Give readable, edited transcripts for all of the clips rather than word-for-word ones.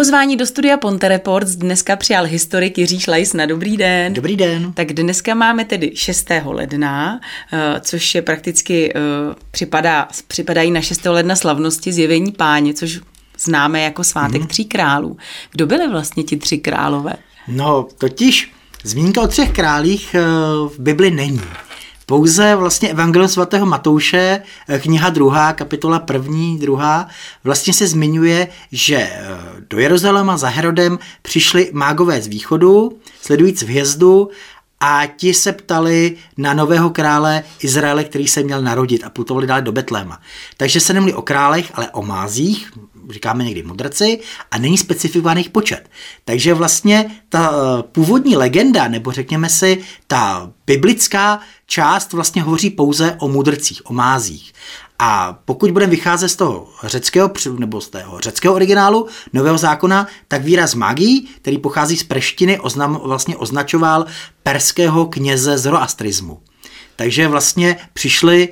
Pozvání do studia Ponte Reports dneska přijal historik Jiří Šlajs. Na dobrý den. Dobrý den. Tak dneska máme tedy 6. ledna, což je prakticky, připadají na 6. ledna slavnosti Zjevení Páně, což známe jako svátek Tří králů. Kdo byli vlastně ti tři králové? No, totiž zmínka o třech králích v Bibli není. Pouze vlastně Evangelium svatého Matouše, kniha 2, kapitola 1., 2, vlastně se zmiňuje, že do Jeruzaléma za Herodem přišli mágové z východu, sledujíc hvězdu, a ti se ptali na nového krále Izraele, který se měl narodit, a putovali dále do Betléma. Takže se nemluví o králech, ale o mázích, říkáme někdy mudrci, a není specifikovaný počet. Takže vlastně ta původní legenda, nebo řekněme si, ta biblická část vlastně hovoří pouze o mudrcích, o mázích. A pokud budeme vycházet z toho řeckého, nebo z tého řeckého originálu Nového zákona, tak výraz magii, který pochází z perštiny, vlastně označoval perského kněze zoroastrismu. Takže vlastně přišli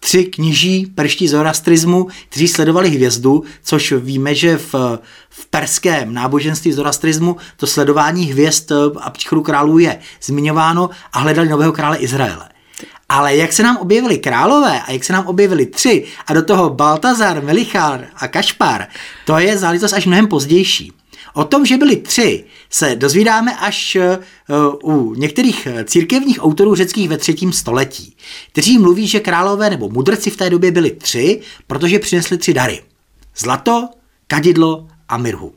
tři kněží perští zoroastrismu, kteří sledovali hvězdu, což víme, že v perském náboženství zoroastrismu to sledování hvězd a příchodu králů je zmiňováno, a hledali nového krále Izraele. Ale jak se nám objevili králové a jak se nám objevili tři a do toho Baltazar, Melichar a Kašpar, to je záležitost až mnohem pozdější. O tom, že byli tři, se dozvídáme až u některých církevních autorů řeckých ve 3. století, kteří mluví, že králové nebo mudrci v té době byli tři, protože přinesli tři dary. Zlato, kadidlo a mirhu.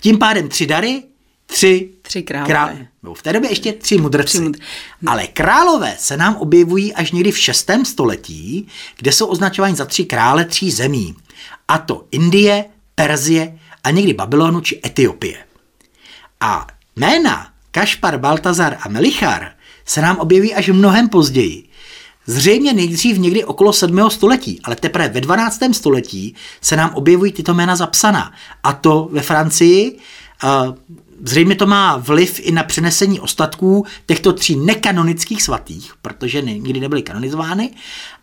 Tím pádem tři dary, tři králové. Nebo v té době ještě tři mudrci. Ale králové se nám objevují až někdy v 6. století, kde jsou označováni za tři krále tří zemí. A to Indie, Perzie a někdy Babylonu či Etiopie. A jména Kašpar, Baltazar a Melichar se nám objeví až mnohem později. Zřejmě nejdřív někdy okolo 7. století, ale teprve ve 12. století se nám objevují tyto jména zapsaná. A to ve Francii. Zřejmě to má vliv i na přenesení ostatků těchto tří nekanonických svatých, protože nikdy nebyly kanonizovány.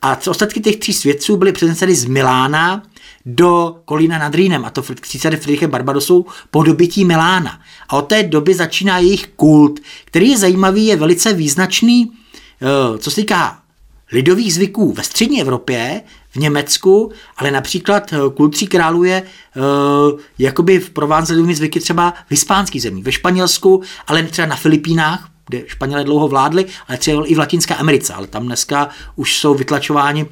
A ostatky těch tří světců byly přeneseny z Milána do Kolína nad Rýnem, a to císaře Fridriche Barbadosu po dobytí Milána. A od té doby začíná jejich kult, který je zajímavý, je velice význačný, co se týká lidových zvyků ve střední Evropě, v Německu, ale například kult tří králů je jakoby v Provence lidovými zvyky třeba v hispánských zemích, ve Španělsku, ale třeba na Filipínách, kde Španělé dlouho vládli, ale třeba i v Latinské Americe, ale tam dneska už jsou vytlačováni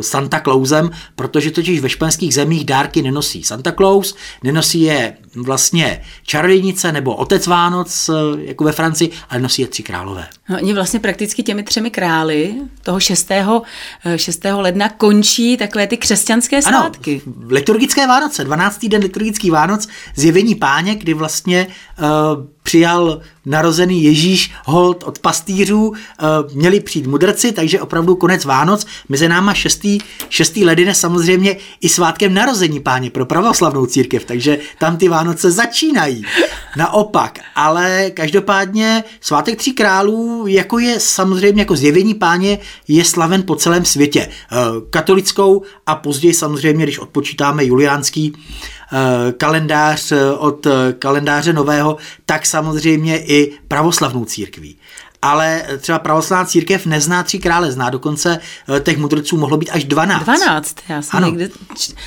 Santa Clausem, protože totiž ve španělských zemích dárky nenosí Santa Claus, nenosí je vlastně čarodějnice nebo otec Vánoc, jako ve Francii, ale nosí je tři králové. No, oni vlastně prakticky těmi třemi krály toho 6. ledna končí takové ty křesťanské svátky. Ano, liturgické Vánoce, 12. den liturgický Vánoc, Zjevení Páně, kdy vlastně přijal narozený Ježíš holt od pastýřů, měli přijít mudrci, takže opravdu konec Vánoc. Mezi náma 6. leden samozřejmě i svátkem narození Páně pro pravoslavnou církev, takže tam ty Vánoce začínají. Naopak, ale každopádně svátek tří králů jako je samozřejmě jako Zjevení Páně je slaven po celém světě. Katolickou a později samozřejmě, když odpočítáme juliánský kalendář od kalendáře nového, tak samozřejmě i pravoslavnou církví. Ale třeba pravoslavná církev nezná tři krále, zná dokonce těch mudrců mohlo být až 12. 12, já jsem někde...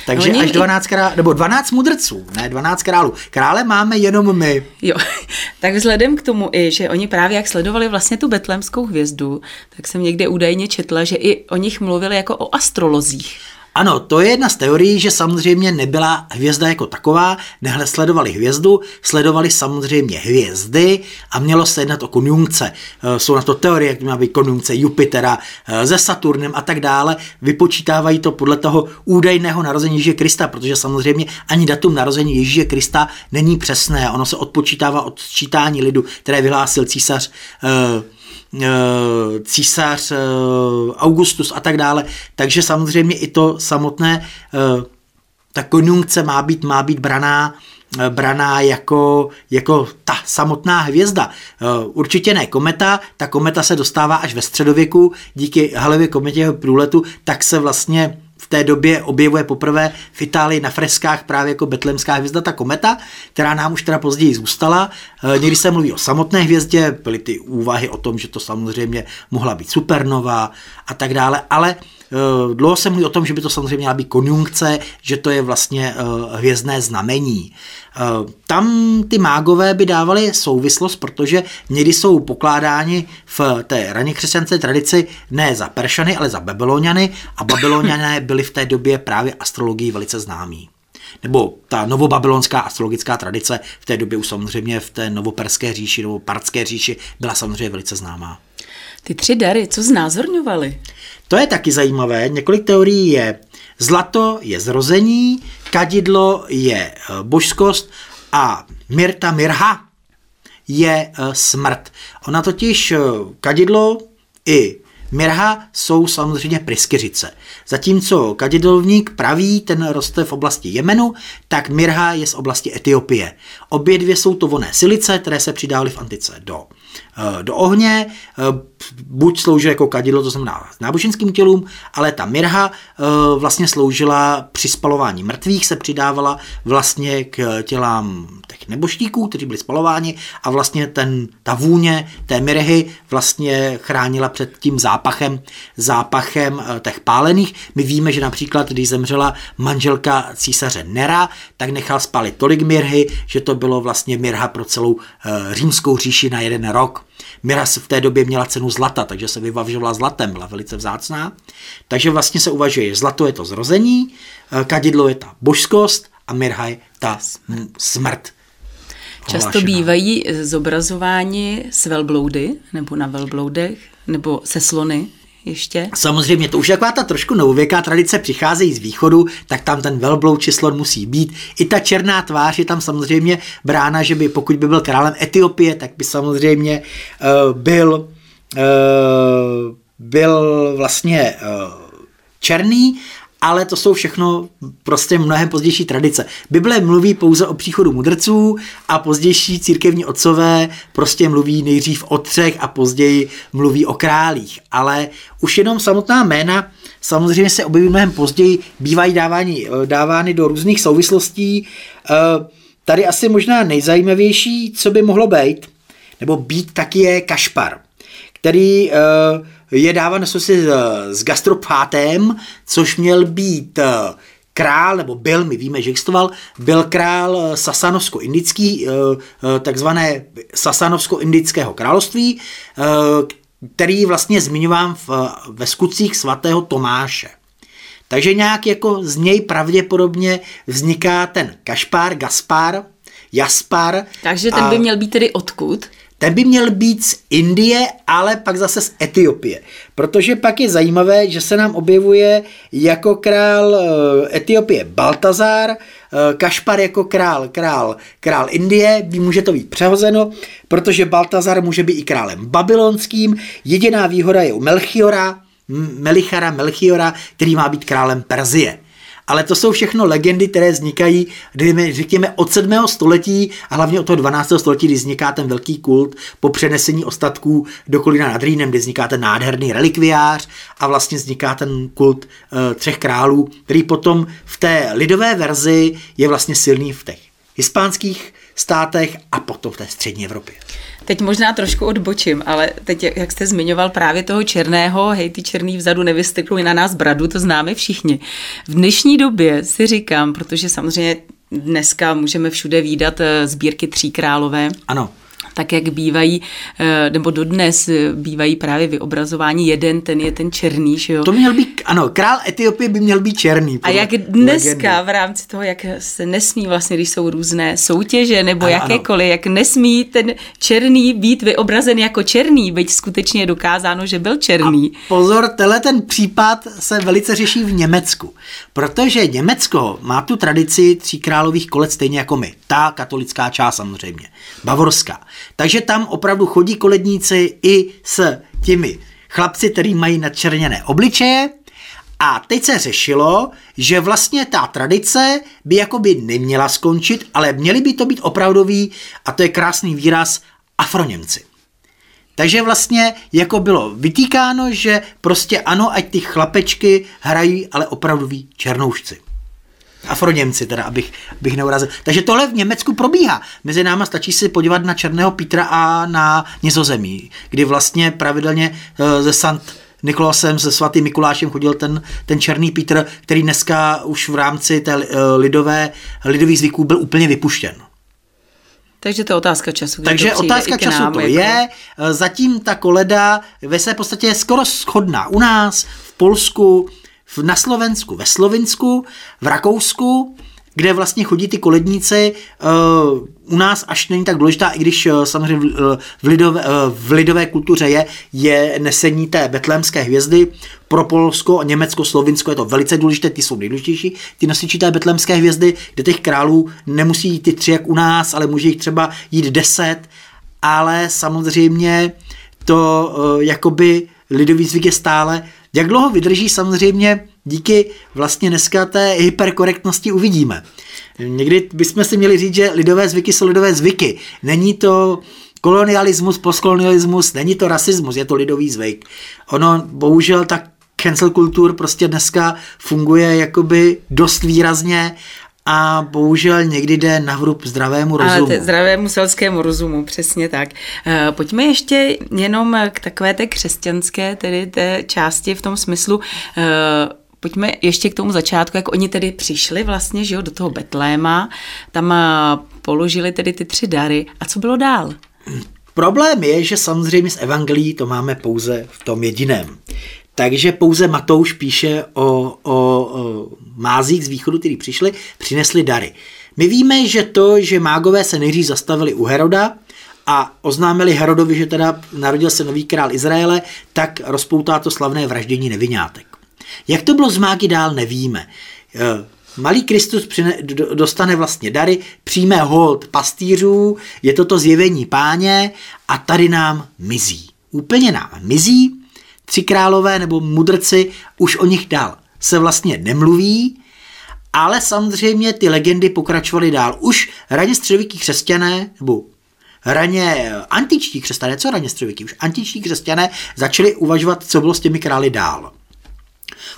Takže oni... až 12 králů, nebo 12 mudrců, ne 12 králů. Krále máme jenom my. Jo, tak vzhledem k tomu i, že oni právě jak sledovali vlastně tu betlémskou hvězdu, tak jsem někde údajně četla, že i o nich mluvili jako o astrolozích. Ano, to je jedna z teorií, že samozřejmě nebyla hvězda jako taková, nesledovali hvězdu, sledovali samozřejmě hvězdy a mělo se jednat o konjunkce. Jsou na to teorie, jak měla být konjunkce Jupitera se Saturnem a tak dále. Vypočítávají to podle toho údajného narození Ježíše Krista, protože samozřejmě ani datum narození Ježíše Krista není přesné. Ono se odpočítává od sčítání lidu, které vyhlásil císař Augustus a tak dále, takže samozřejmě i to samotné, ta konjunkce má být braná jako ta samotná hvězda. Určitě ne kometa, ta kometa se dostává až ve středověku, díky Halleyově kometě průletu, tak se vlastně v té době objevuje poprvé v Itálii na freskách právě jako betlémská hvězda, ta kometa, která nám už teda později zůstala. Někdy se mluví o samotné hvězdě, byly ty úvahy o tom, že to samozřejmě mohla být supernova a tak dále, ale dlouho se mluví o tom, že by to samozřejmě měla být konjunkce, že to je vlastně hvězdné znamení. Tam ty mágové by dávali souvislost, protože někdy jsou pokládáni v té raně křesťanské tradici ne za Peršany, ale za Babyloniany a Babyloniané byli v té době právě astrologii velice známí. Nebo ta novobabylonská astrologická tradice v té době už samozřejmě v té novoperské říši nebo partské říši byla samozřejmě velice známá. Ty tři dary, co znázorňovaly? To je taky zajímavé. Několik teorií je. Zlato je zrození, kadidlo je božskost a mirha je smrt. Ona totiž kadidlo i mirha jsou samozřejmě pryskyřice. Zatímco kadidlovník pravý, ten roste v oblasti Jemenu, tak mirha je z oblasti Etiopie. Obě dvě jsou to vonné silice, které se přidávaly v antice do ohně, buď sloužil jako kadidlo, to znamená náboženským tělům, ale ta mirha vlastně sloužila při spalování mrtvých, se přidávala vlastně k tělám těch neboštíků, kteří byli spalováni a vlastně ta vůně té mirhy vlastně chránila před tím zápachem těch pálených. My víme, že například, když zemřela manželka císaře Nera, tak nechal spálit tolik mirhy, že to bylo vlastně mirha pro celou římskou říši na jeden rok. Mirha v té době měla cenu zlata, takže se vyvažovala zlatem, byla velice vzácná. Takže vlastně se uvažuje, že zlato je to zrození, kadidlo je ta božskost a mirha je ta smrt. Často bývají zobrazováni s velbloudy, nebo na velbloudech, nebo se slony ještě. Samozřejmě, to už taková ta trošku novověká tradice přicházejí z východu, tak tam ten velbloud či slon musí být. I ta černá tvář je tam samozřejmě brána, že by pokud by byl králem Etiopie, tak by samozřejmě byl vlastně černý, ale to jsou všechno prostě mnohem pozdější tradice. Bible mluví pouze o příchodu mudrců a pozdější církevní otcové prostě mluví nejdřív o otcech a později mluví o králích. Ale už jenom samotná jména samozřejmě se objeví mnohem později, bývají dávány do různých souvislostí. Tady asi možná nejzajímavější, co by mohlo být, nebo být, taky je Kašpar, který je dáván s Gastropátem, což měl být král, nebo byl, my víme, že existoval, byl král sasanovsko-indický, takzvané sasanovsko-indického království, který vlastně zmiňován ve skutcích svatého Tomáše. Takže nějak jako z něj pravděpodobně vzniká ten Kašpar, Gaspar, Jaspar. Takže ten by měl být tedy odkud? Ten by měl být z Indie, ale pak zase z Etiopie. Protože pak je zajímavé, že se nám objevuje jako král Etiopie Baltazar, Kašpar jako král Indie, může to být přehozeno, protože Baltazar může být i králem babylonským. Jediná výhoda je u Melichara, který má být králem Perzie. Ale to jsou všechno legendy, které vznikají, řekněme, od 7. století a hlavně od toho 12. století, kdy vzniká ten velký kult po přenesení ostatků do Kolína nad Rýnem, kdy vzniká ten nádherný relikviář a vlastně vzniká ten kult třech králů, který potom v té lidové verzi je vlastně silný v těch hispánských státech a potom v té střední Evropě. Teď možná trošku odbočím, ale teď, jak jste zmiňoval právě toho černého, hej, ty černý vzadu nevystykluj na nás bradu, to známe všichni. V dnešní době si říkám, protože samozřejmě dneska můžeme všude vídat sbírky Tří králové. Ano. Tak jak bývají, nebo dodnes bývají právě vyobrazováni, ten je ten černý, že jo? To měl být, ano, král Etiopie by měl být černý. A jak dneska legendy. V rámci toho, jak se nesmí vlastně, když jsou různé soutěže, nebo ano, jakékoliv, ano. Jak nesmí ten černý být vyobrazen jako černý, byť skutečně je dokázáno, že byl černý. A pozor, ten případ se velice řeší v Německu, protože Německo má tu tradici tří králových kolec stejně jako my, ta katolická část samozřejmě, bavorská. Takže tam opravdu chodí koledníci i s těmi chlapci, který mají načerněné obličeje. A teď se řešilo, že vlastně ta tradice by jakoby neměla skončit, ale měly by to být opravdový, a to je krásný výraz, Afroněmci. Takže vlastně jako bylo vytýkáno, že prostě ano, ať ty chlapečky hrají, ale opravdoví černoušci. Afroněmci teda, abych neurazil. Takže tohle v Německu probíhá. Mezi náma stačí si podívat na Černého Petra a na Nizozemí, kdy vlastně pravidelně ze Sant Nikolausem, se svatým Mikulášem chodil ten Černý Petr, který dneska už v rámci té lidových zvyků byl úplně vypuštěn. Takže to je otázka času. Takže otázka času to je. Zatím ta koleda ve své podstatě je skoro shodná u nás, v Polsku, na Slovensku, ve Slovinsku, v Rakousku, kde vlastně chodí ty koledníci, u nás až není tak důležitá, i když samozřejmě v lidové kultuře je nesení té betlémské hvězdy. Pro Polsko, Německo, Slovinsko je to velice důležité, ty jsou nejdůležitější, ty nosiči té betlémské hvězdy, kde těch králů nemusí jít ty 3 jak u nás, ale může jich třeba jít 10, ale samozřejmě to jakoby lidový zvyk je stále. Jak dlouho vydrží, samozřejmě díky vlastně dneska té hyperkorektnosti uvidíme. Někdy bychom si měli říct, že lidové zvyky jsou lidové zvyky. Není to kolonialismus, postkolonialismus, není to rasismus, je to lidový zvyk. Ono, bohužel, ta cancel kultur prostě dneska funguje jakoby dost výrazně a bohužel někdy jde na vrub zdravému rozumu. Ale zdravému selskému rozumu, přesně tak. Pojďme ještě jenom k takové té křesťanské, tedy té části v tom smyslu, pojďme ještě k tomu začátku, jak oni tedy přišli vlastně, že jo, do toho Betléma, tam položili tedy ty 3 dary. A co bylo dál? Problém je, že samozřejmě z evangelií to máme pouze v tom jediném. Takže pouze Matouš píše o mázích z východu, kteří přišli, přinesli dary. My víme, že to, že mágové se nejdřív zastavili u Heroda a oznámili Herodovi, že teda narodil se nový král Izraele, tak rozpoutá to slavné vraždění nevinátek. Jak to bylo z mágy dál, nevíme. Malý Kristus dostane vlastně dary, přijme hold pastýřů, je toto zjevení Páně a tady nám mizí. Úplně nám mizí. 3 králové nebo mudrci, už o nich dál se vlastně nemluví, ale samozřejmě ty legendy pokračovaly dál. Už raně středověký křesťané, nebo raně antičtí křesťané, co raně středověký, už antičtí křesťané začali uvažovat, co bylo s těmi králi dál.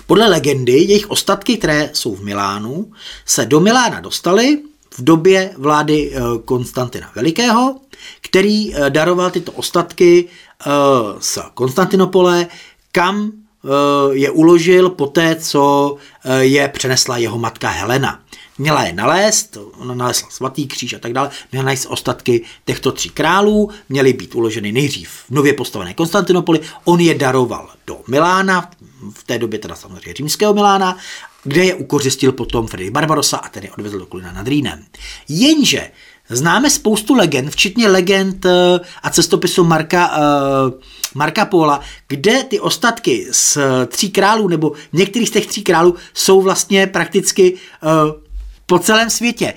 Podle legendy jejich ostatky, které jsou v Milánu, se do Milána dostaly v době vlády Konstantina Velikého, který daroval tyto ostatky z Konstantinopole, kam je uložil poté, co je přenesla jeho matka Helena. Měla je nalézt, ona nalezla svatý kříž a tak dále, měla najít ostatky těchto 3 králů, měly být uloženy nejdřív v nově postavené Konstantinopoli, on je daroval do Milána, v té době teda samozřejmě římského Milána, kde je ukořistil potom Fridrich Barbarosa a ten je odvezl do Kolína nad Rýnem. Jenže známe spoustu legend, včetně legend a cestopisu Marka Póla, kde ty ostatky z 3 králů nebo některých z těch 3 králů jsou vlastně prakticky po celém světě.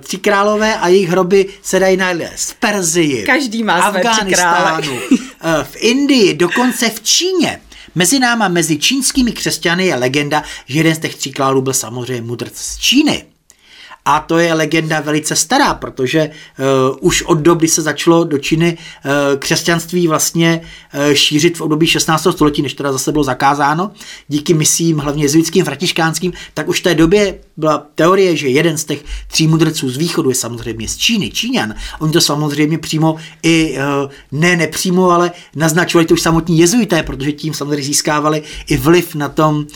3 králové a jejich hroby se dají nalézt v Perzii, každý má Afghánistánu, v Indii, dokonce v Číně. Mezi náma, mezi čínskými křesťany je legenda, že jeden z těch 3 králů byl samozřejmě mudrc z Číny. A to je legenda velice stará, protože už od dob, kdy se začalo do Číny křesťanství vlastně šířit v období 16. století, než teda zase bylo zakázáno, díky misím, hlavně jezuitským, františkánským, tak už v té době byla teorie, že jeden z těch 3 mudrců z východu je samozřejmě z Číny, Číňan. Oni to samozřejmě přímo i, nepřímo, ale naznačovali to už samotní jezuité, protože tím samozřejmě získávali i vliv na tom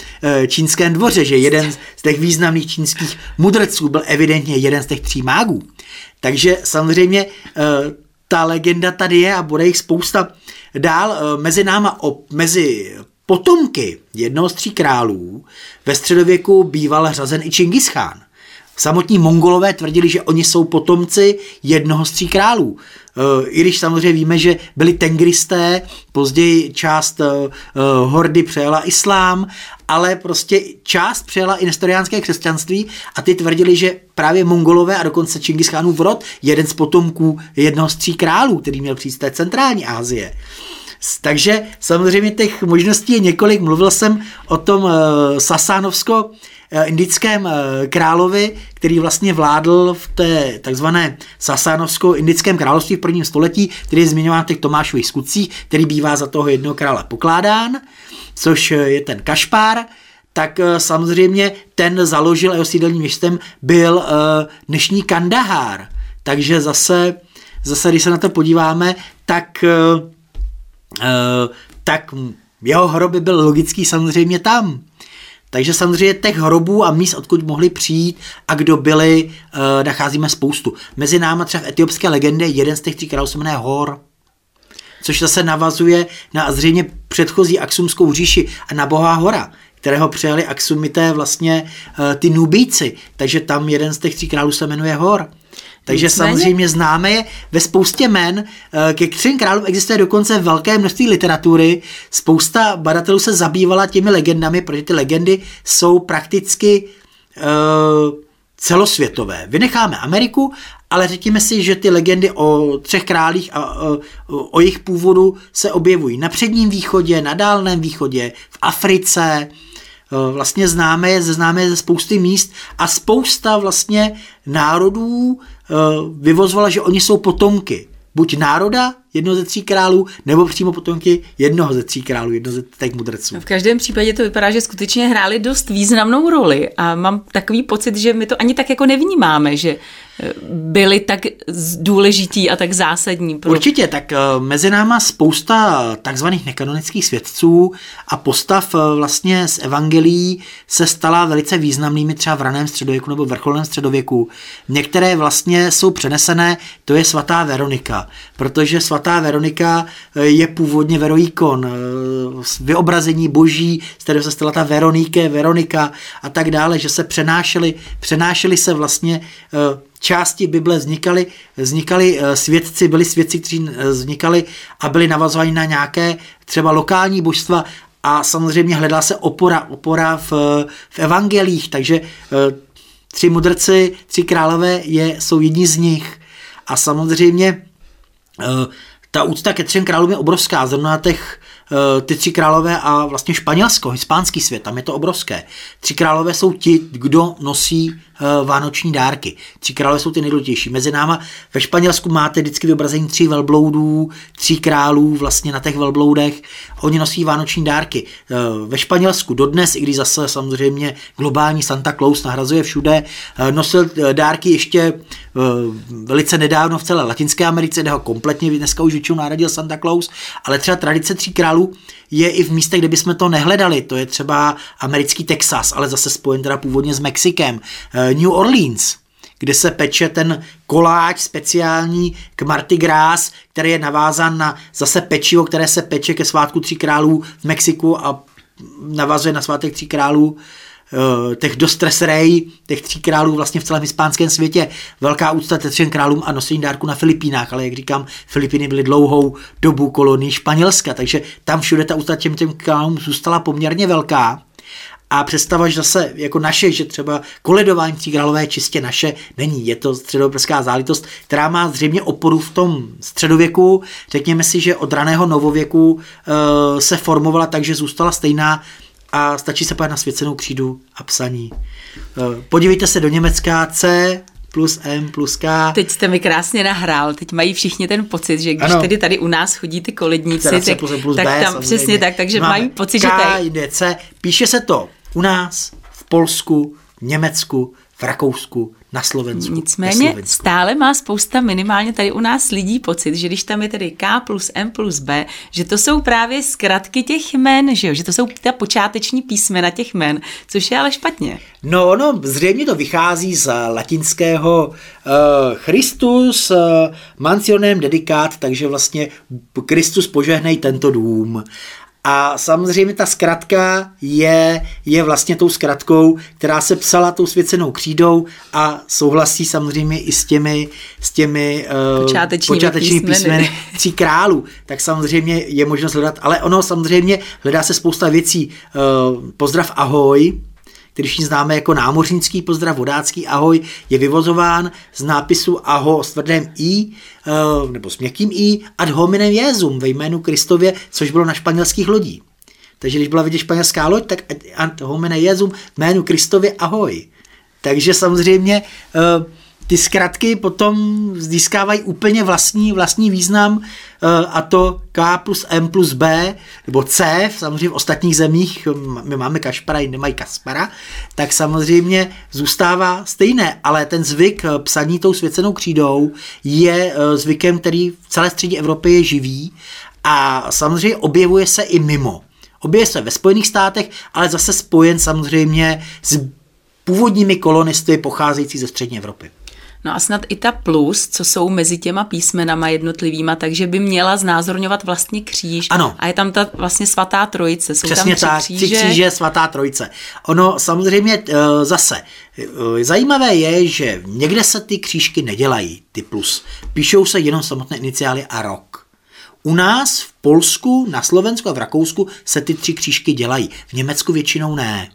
čínském dvoře, že jeden z těch významných čínských mudrců byl evidentně jeden z těch 3 mágů. Takže samozřejmě ta legenda tady je a bude jich spousta dál. Mezi náma, mezi potomky jednoho z 3 králů ve středověku býval řazen i Čingischán. Samotní Mongolové tvrdili, že oni jsou potomci jednoho z 3 králů. I když samozřejmě víme, že byli tengristé, později část hordy přejela islám, ale prostě část přejela i nestoriánské křesťanství a ty tvrdili, že právě Mongolové a dokonce Čingischánův rod, jeden z potomků jednoho z 3 králů, který měl přijít z té centrální Asie, Takže samozřejmě těch možností je několik. Mluvil jsem o tom sasánovsko-indickém královi, který vlastně vládl v té takzvané sasánovsko-indickém království v prvním století, který je zmiňován v těch Tomášových skutcích, který bývá za toho jednoho krále pokládán, což je ten Kašpar. Tak samozřejmě ten založil a jeho sídelním městem byl dnešní Kandahár. Takže zase, když se na to podíváme, tak jeho hrob byl logický samozřejmě tam. Takže samozřejmě těch hrobů a míst, odkud mohli přijít a kdo byli, nacházíme spoustu. Mezi náma třeba v etiopské legendě jeden z těch tří králů se jmenuje Hor, což zase navazuje na zřejmě předchozí aksumskou říši a na boha Hora, kterého přijali Aksumité vlastně ty Nubíci. Takže tam jeden z těch tří králů se jmenuje Hor. Takže samozřejmě známe je ve spoustě jmen. Ke třem králům existuje dokonce velké množství literatury. Spousta badatelů se zabývala těmi legendami, protože ty legendy jsou prakticky celosvětové. Vynecháme Ameriku, ale řekněme si, že ty legendy o třech králích a o jejich původu se objevují na Předním východě, na Dálném východě, v Africe. Vlastně známe je ze spousty míst a spousta vlastně národů vyvozovala, že oni jsou potomky. Buď národa, jednoho ze tří králů, nebo přímo potomky jednoho ze tří králů, jednoho ze těch mudrců. V každém případě to vypadá, že skutečně hráli dost významnou roli a mám takový pocit, že my to ani tak jako nevnímáme, že byli tak důležití a tak zásadní. Určitě, tak mezi náma spousta takzvaných nekanonických svědců a postav vlastně z evangelií se stala velice významnými třeba v raném středověku nebo vrcholném středověku. Některé vlastně jsou přenesené, to je svatá Veronika, protože svatá Veronika je původně veroikon, vyobrazení boží, z kterého se stala ta Veronika a tak dále, že se přenášely se vlastně části Bible, vznikaly svědci, byli svědci, kteří vznikali a byli navazováni na nějaké třeba lokální božstva a samozřejmě hledala se opora v evangelích, takže tři mudrci, tři králové jsou jedni z nich a samozřejmě ta úcta ke třem králům je obrovská, zrovna ty tři králové a vlastně Španělsko, hispánský svět, tam je to obrovské. Tři králové jsou ti, kdo nosí vánoční dárky. Tři králové jsou ty nejdůležitější. Mezi náma ve Španělsku máte vždycky vyobrazení tří velbloudů, tří králů vlastně na těch velbloudech. Oni nosí vánoční dárky. Ve Španělsku dodnes, i když zase samozřejmě globální Santa Claus nahrazuje všude, nosil dárky ještě velice nedávno v celé Latinské Americe, kde ho kompletně dneska už většinou nahradil Santa Claus, ale třeba tradice tří králů je i v místech, kde bychom to nehledali. To je třeba americký Texas, ale zase spojen teda původně s Mexikem. New Orleans, kde se peče ten koláč speciální k Mardi Gras, který je navázán na zase pečivo, které se peče ke svátku tří králů v Mexiku a navazuje na svátek tří králů těch dos tres rey, těch tří králů vlastně v celém hispánském světě. Velká úcta ke třem králům a nosení dárku na Filipínách, ale jak říkám, Filipíny byly dlouhou dobu kolonií Španělska, takže tam všude ta úcta těm králům zůstala poměrně velká. A představa, že zase jako naše, že třeba koledování tří králové čistě naše není. Je to středoevropská záležitost, která má zřejmě oporu v tom středověku. Řekněme si, že od raného novověku se formovala tak, že zůstala stejná a stačí se podívat na svěcenou křídu a psaní. Podívejte se do Německa, C+M+K. Teď jste mi krásně nahrál, teď mají všichni ten pocit, že když tedy tady u nás chodí ty koledníci, tak tam přesně tak, takže mají pocit, že tady... Píše se to u nás, v Polsku, v Německu, v Rakousku, na Slovensku. Nicméně stále má spousta minimálně tady u nás lidí pocit, že když tam je tedy K+M+B, že to jsou právě zkratky těch jmen, že to jsou ta počáteční písmena těch jmen, což je ale špatně. No, zřejmě to vychází z latinského Christus mansionem dedicat, takže vlastně Kristus požehnej tento dům. A samozřejmě ta zkratka je vlastně tou zkratkou, která se psala tou svěcenou křídou a souhlasí samozřejmě i s těmi počátečními písmeny tří králů. Tak samozřejmě je možnost hledat, ale ono samozřejmě hledá se spousta věcí. Pozdrav ahoj, který všichni známe jako námořnický pozdrav, vodácký ahoj, je vyvozován z nápisu aho s tvrdém i, nebo s měkkým i, ad hominem Jezum ve jménu Kristově, což bylo na španělských lodí. Takže když byla vidět španělská loď, tak ad hominem Jezum jménu Kristově ahoj. Takže samozřejmě ty zkratky potom získávají úplně vlastní význam, a to K plus M plus B, nebo C, samozřejmě v ostatních zemích, my máme Kašpara, jinde mají Kaspara, tak samozřejmě zůstává stejné, ale ten zvyk psaní tou svěcenou křídou je zvykem, který v celé střední Evropě je živý a samozřejmě objevuje se i mimo. Objevuje se ve Spojených státech, ale zase spojen samozřejmě s původními kolonisty pocházející ze střední Evropy. No a snad i ta plus, co jsou mezi těma písmenama jednotlivýma, takže by měla znázorňovat vlastně kříž. Ano. A je tam ta vlastně svatá trojice. Jsou přesně tam tři kříže, svatá trojice. Ono samozřejmě zase zajímavé je, že někde se ty křížky nedělají, ty plus. Píšou se jenom samotné iniciály a rok. U nás v Polsku, na Slovensku a v Rakousku se ty tři křížky dělají. V Německu většinou ne.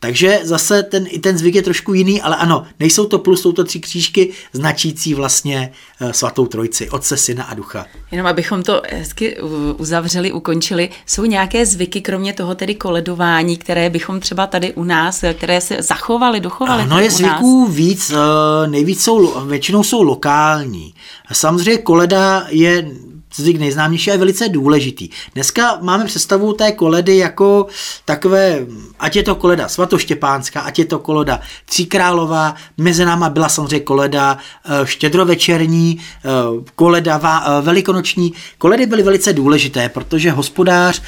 Takže zase ten zvyk je trošku jiný, ale ano, nejsou to plus, jsou to tři křížky značící vlastně svatou trojici, Otce, Syna a Ducha. Jenom abychom to hezky uzavřeli, ukončili, jsou nějaké zvyky, kromě toho tedy koledování, které bychom třeba tady u nás, které se zachovaly, dochovaly u nás? No je zvyků víc, většinou jsou lokální. Samozřejmě koleda je zvyk nejznámější a je velice důležitý. Dneska máme představu té koledy jako takové, ať je to koleda svatoštěpánská, ať je to koleda tříkrálová, mezi náma byla samozřejmě koleda štědrovečerní, koleda velikonoční. Koledy byly velice důležité, protože hospodář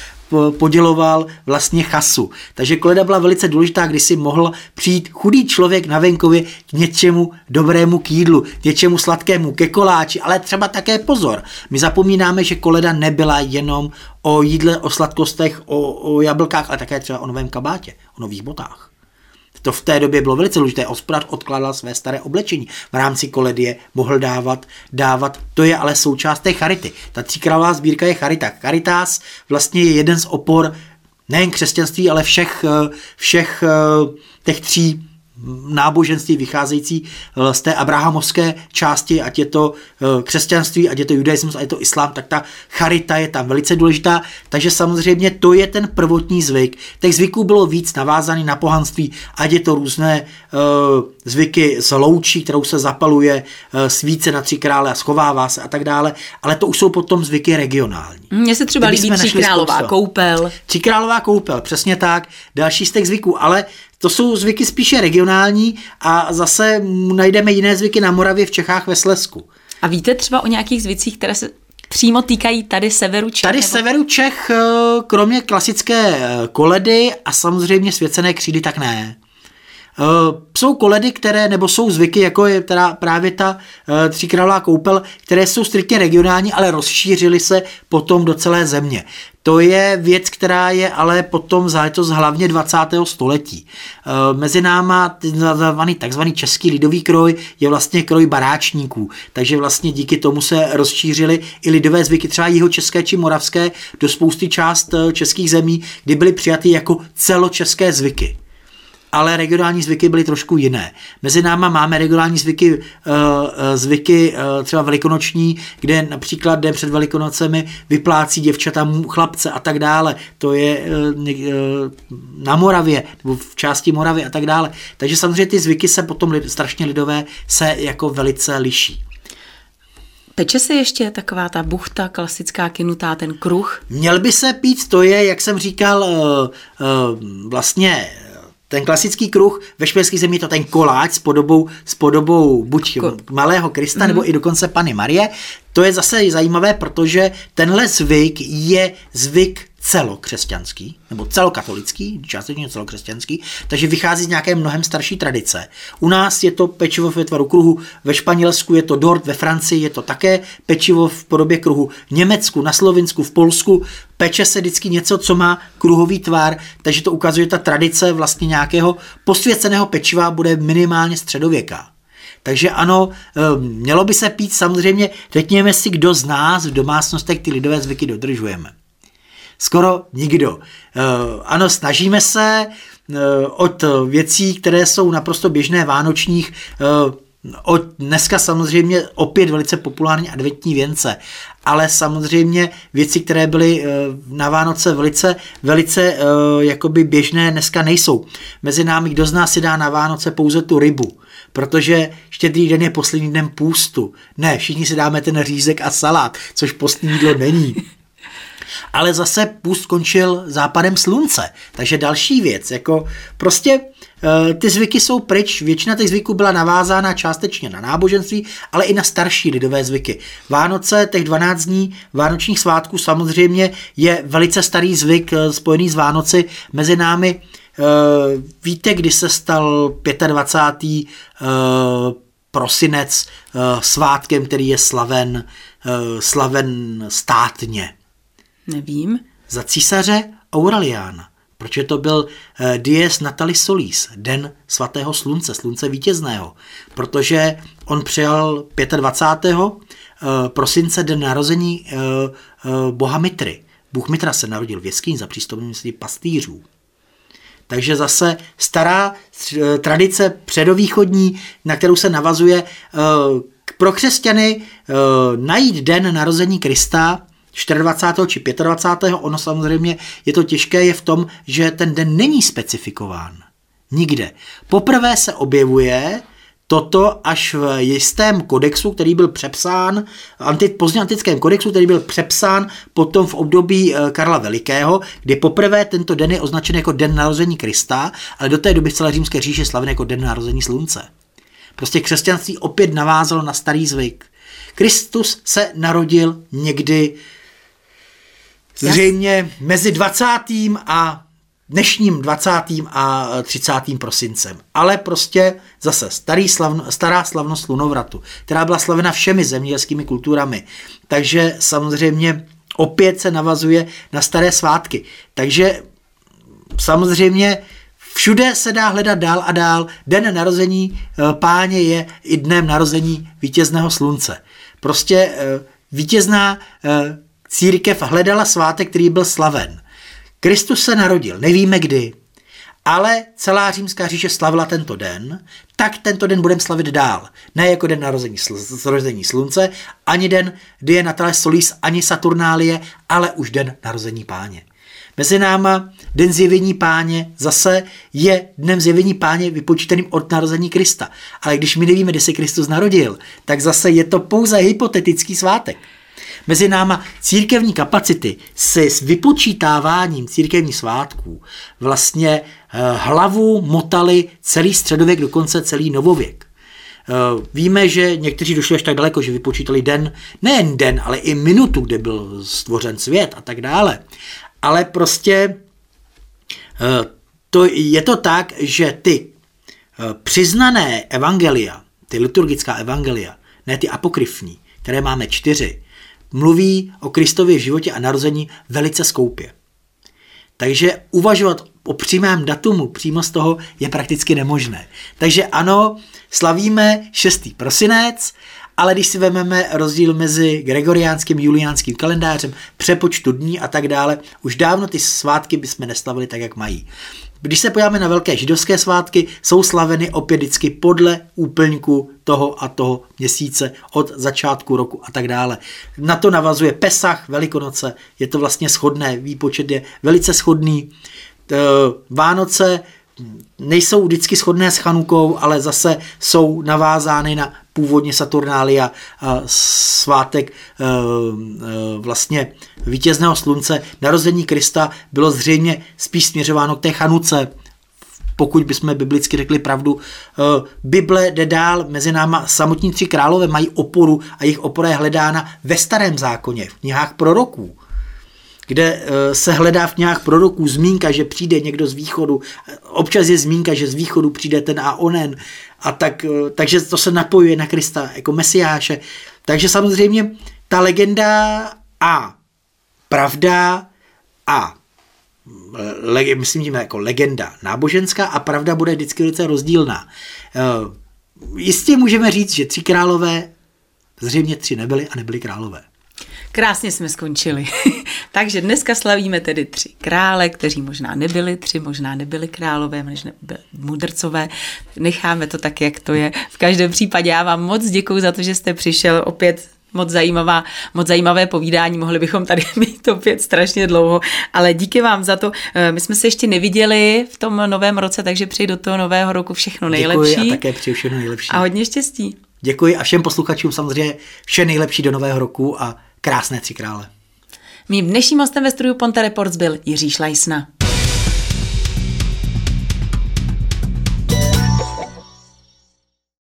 poděloval vlastně chasu. Takže koleda byla velice důležitá, když si mohl přijít chudý člověk na venkově k něčemu dobrému k jídlu, k něčemu sladkému, ke koláči, ale třeba také pozor. My zapomínáme, že koleda nebyla jenom o jídle, o sladkostech, o jablkách, ale také třeba o novém kabátě, o nových botách. To v té době bylo velice důležité. Hospodář odkládal své staré oblečení. V rámci koledie mohl dávat. To je ale součást té charity. Ta tříkrálová sbírka je charita. Charitas vlastně je jeden z opor nejen křesťanství, ale všech těch tří náboženství vycházející z té abrahamovské části, ať je to křesťanství, ať je to judaismus, ať je to islám, tak ta charita je tam velice důležitá, takže samozřejmě to je ten prvotní zvyk. Těch zvyků bylo víc navázaný na pohanství, ať je to různé zvyky z loučí, kterou se zapaluje, svíce na tři krále a schovává se a tak dále, ale to už jsou potom zvyky regionální. Mně se třeba líbí tříkrálová koupel. Tříkrálová koupel, přesně tak, další z těch zvyků, ale to jsou zvyky spíše regionální a zase najdeme jiné zvyky na Moravě, v Čechách, ve Slezsku. A víte třeba o nějakých zvycích, které se přímo týkají tady severu Čech? Tady severu Čech, kromě klasické koledy a samozřejmě svěcené křídy, tak ne. Jsou koledy, které, nebo jsou zvyky, jako je teda právě ta tříkrálová koupel, které jsou striktně regionální, ale rozšířily se potom do celé země. To je věc, která je ale potom záležitost hlavně 20. století. Mezi náma takzvaný český lidový kroj je vlastně kroj baráčníků, takže vlastně díky tomu se rozšířily i lidové zvyky, třeba jihočeské či moravské, do spousty část českých zemí, kdy byly přijaty jako celočeské zvyky. Ale regionální zvyky byly trošku jiné. Mezi náma máme regionální zvyky třeba velikonoční, kde například den před Velikonocemi vyplácí děvčatám chlapce a tak dále. To je na Moravě, nebo v části Moravy a tak dále. Takže samozřejmě ty zvyky se potom strašně lidové se jako velice liší. Peče se ještě taková ta buchta, klasická kynutá, ten kruh? Měl by se pít, to je, jak jsem říkal, vlastně ten klasický kruh, ve španělských zemích to ten koláč s podobou buď malého Krista, nebo i dokonce Panny Marie. To je zase zajímavé, protože tenhle zvyk je zvyk celokřesťanský, nebo celokatolický, částečně celokřesťanský, takže vychází z nějaké mnohem starší tradice. U nás je to pečivo ve tvaru kruhu, ve Španělsku je to dort, ve Francii je to také pečivo v podobě kruhu, v Německu, na Slovinsku, v Polsku peče se vždycky něco, co má kruhový tvar, takže to ukazuje, ta tradice vlastně nějakého posvěceného pečiva bude minimálně středověká. Takže ano, mělo by se pít, samozřejmě, řekněme si, kdo z nás v domácnostech ty lidové zvyky dodržujeme. Skoro nikdo. Ano, snažíme se, od věcí, které jsou naprosto běžné vánočních, od dneska samozřejmě opět velice populární adventní věnce, ale samozřejmě věci, které byly na Vánoce velice jakoby běžné, dneska nejsou. Mezi námi, kdo z nás si dá na Vánoce pouze tu rybu, protože Štědrý den je poslední den půstu. Ne, všichni si dáme ten řízek a salát, což postní jídlo není. Ale zase půst končil západem slunce, takže další věc, jako prostě ty zvyky jsou pryč, většina těch zvyků byla navázána částečně na náboženství, ale i na starší lidové zvyky. Vánoce, těch 12 dní vánočních svátků samozřejmě je velice starý zvyk spojený s Vánoci mezi námi. Víte, kdy se stal 25. prosinec svátkem, který je slaven státně? Nevím. Za císaře Aureliána. Protože to byl dies Natalis Solis, den svatého slunce, slunce vítězného. Protože on přijal 25. prosince den narození boha Mitry. Bůh Mitra se narodil v jeskyni za přítomnosti pastýřů. Takže zase stará tradice předovýchodní, na kterou se navazuje pro křesťany najít den narození Krista, 24. či 25. Ono samozřejmě je to těžké, je v tom, že ten den není specifikován. Nikde. Poprvé se objevuje toto až v jistém kodexu, který byl přepsán, pozdně antickém kodexu, který byl přepsán potom v období Karla Velikého, kdy poprvé tento den je označen jako den narození Krista, ale do té doby v celé římské říši je slaven jako den narození slunce. Prostě křesťanství opět navázalo na starý zvyk. Kristus se narodil někdy zřejmě mezi 20. a dnešním 20. a 30. prosincem. Ale prostě zase stará slavnost slunovratu, která byla slavena všemi zemědělskými kulturami. Takže samozřejmě opět se navazuje na staré svátky. Takže samozřejmě všude se dá hledat dál a dál. Den narození Páně je i dnem narození vítězného slunce. Prostě vítězná církev hledala svátek, který byl slaven. Kristus se narodil, nevíme kdy, ale celá římská říše slavila tento den, tak tento den budeme slavit dál. Ne jako den narození slunce, ani den die Natalis Solis, ani Saturnálie, ale už den narození Páně. Mezi náma den zjevení Páně zase je dnem zjevení Páně vypočítaným od narození Krista. Ale když my nevíme, kdy se Kristus narodil, tak zase je to pouze hypotetický svátek. Mezi náma církevní kapacity se s vypočítáváním církevních svátků vlastně hlavu motali celý středověk, dokonce celý novověk. Víme, že někteří došli až tak daleko, že vypočítali den, nejen den, ale i minutu, kde byl stvořen svět a tak dále. Ale prostě je to tak, že ty přiznané evangelia, ty liturgická evangelia, ne ty apokryfní, které máme 4, mluví o Kristově životě a narození velice skoupě. Takže uvažovat o přímém datumu, přímo z toho, je prakticky nemožné. Takže ano, slavíme 6. prosinec, ale když si vezmeme rozdíl mezi gregoriánským, juliánským kalendářem, přepočtu dní a tak dále, už dávno ty svátky bychom neslavili tak, jak mají. Když se podíváme na velké židovské svátky, jsou slaveny opět vždycky podle úplňku toho a toho měsíce od začátku roku a tak dále. Na to navazuje Pesach, Velikonoce, je to vlastně shodné, výpočet je velice shodný. Vánoce nejsou vždycky shodné s Chanukou, ale zase jsou navázány na původně Saturnália, svátek vlastně vítězného slunce. Narození Krista bylo zřejmě spíš směřováno k té Chanuce, pokud bychom biblicky řekli pravdu. Bible jde dál, mezi náma samotní 3 králové mají oporu a jejich opora je hledána ve Starém zákoně, v knihách proroků, kde se hledá v knihách proroků zmínka, že přijde někdo z východu. Občas je zmínka, že z východu přijde ten a onen. A takže to se napojuje na Krista jako Mesiáše. Takže samozřejmě ta legenda a pravda a myslím tím jako legenda náboženská a pravda bude vždycky velice rozdílná. Jistě můžeme říct, že 3 králové zřejmě 3 nebyli a nebyli králové. Krásně jsme skončili. Takže dneska slavíme tedy 3 krále, kteří možná nebyli 3, možná nebyli králové, možná nebyli mudrcové. Necháme to tak, jak to je. V každém případě já vám moc děkuju za to, že jste přišel opět. Moc zajímavé povídání, mohli bychom tady mít opět strašně dlouho, ale díky vám za to. My jsme se ještě neviděli v tom novém roce, takže přeji do toho nového roku všechno nejlepší. Děkuji a také přeji všechno nejlepší. A hodně štěstí. Děkuji a všem posluchačům samozřejmě vše nejlepší do nového roku a krásné 3 krále. Mým dnešním hostem ve studiu Ponte Reports byl Jiří Šlajsna.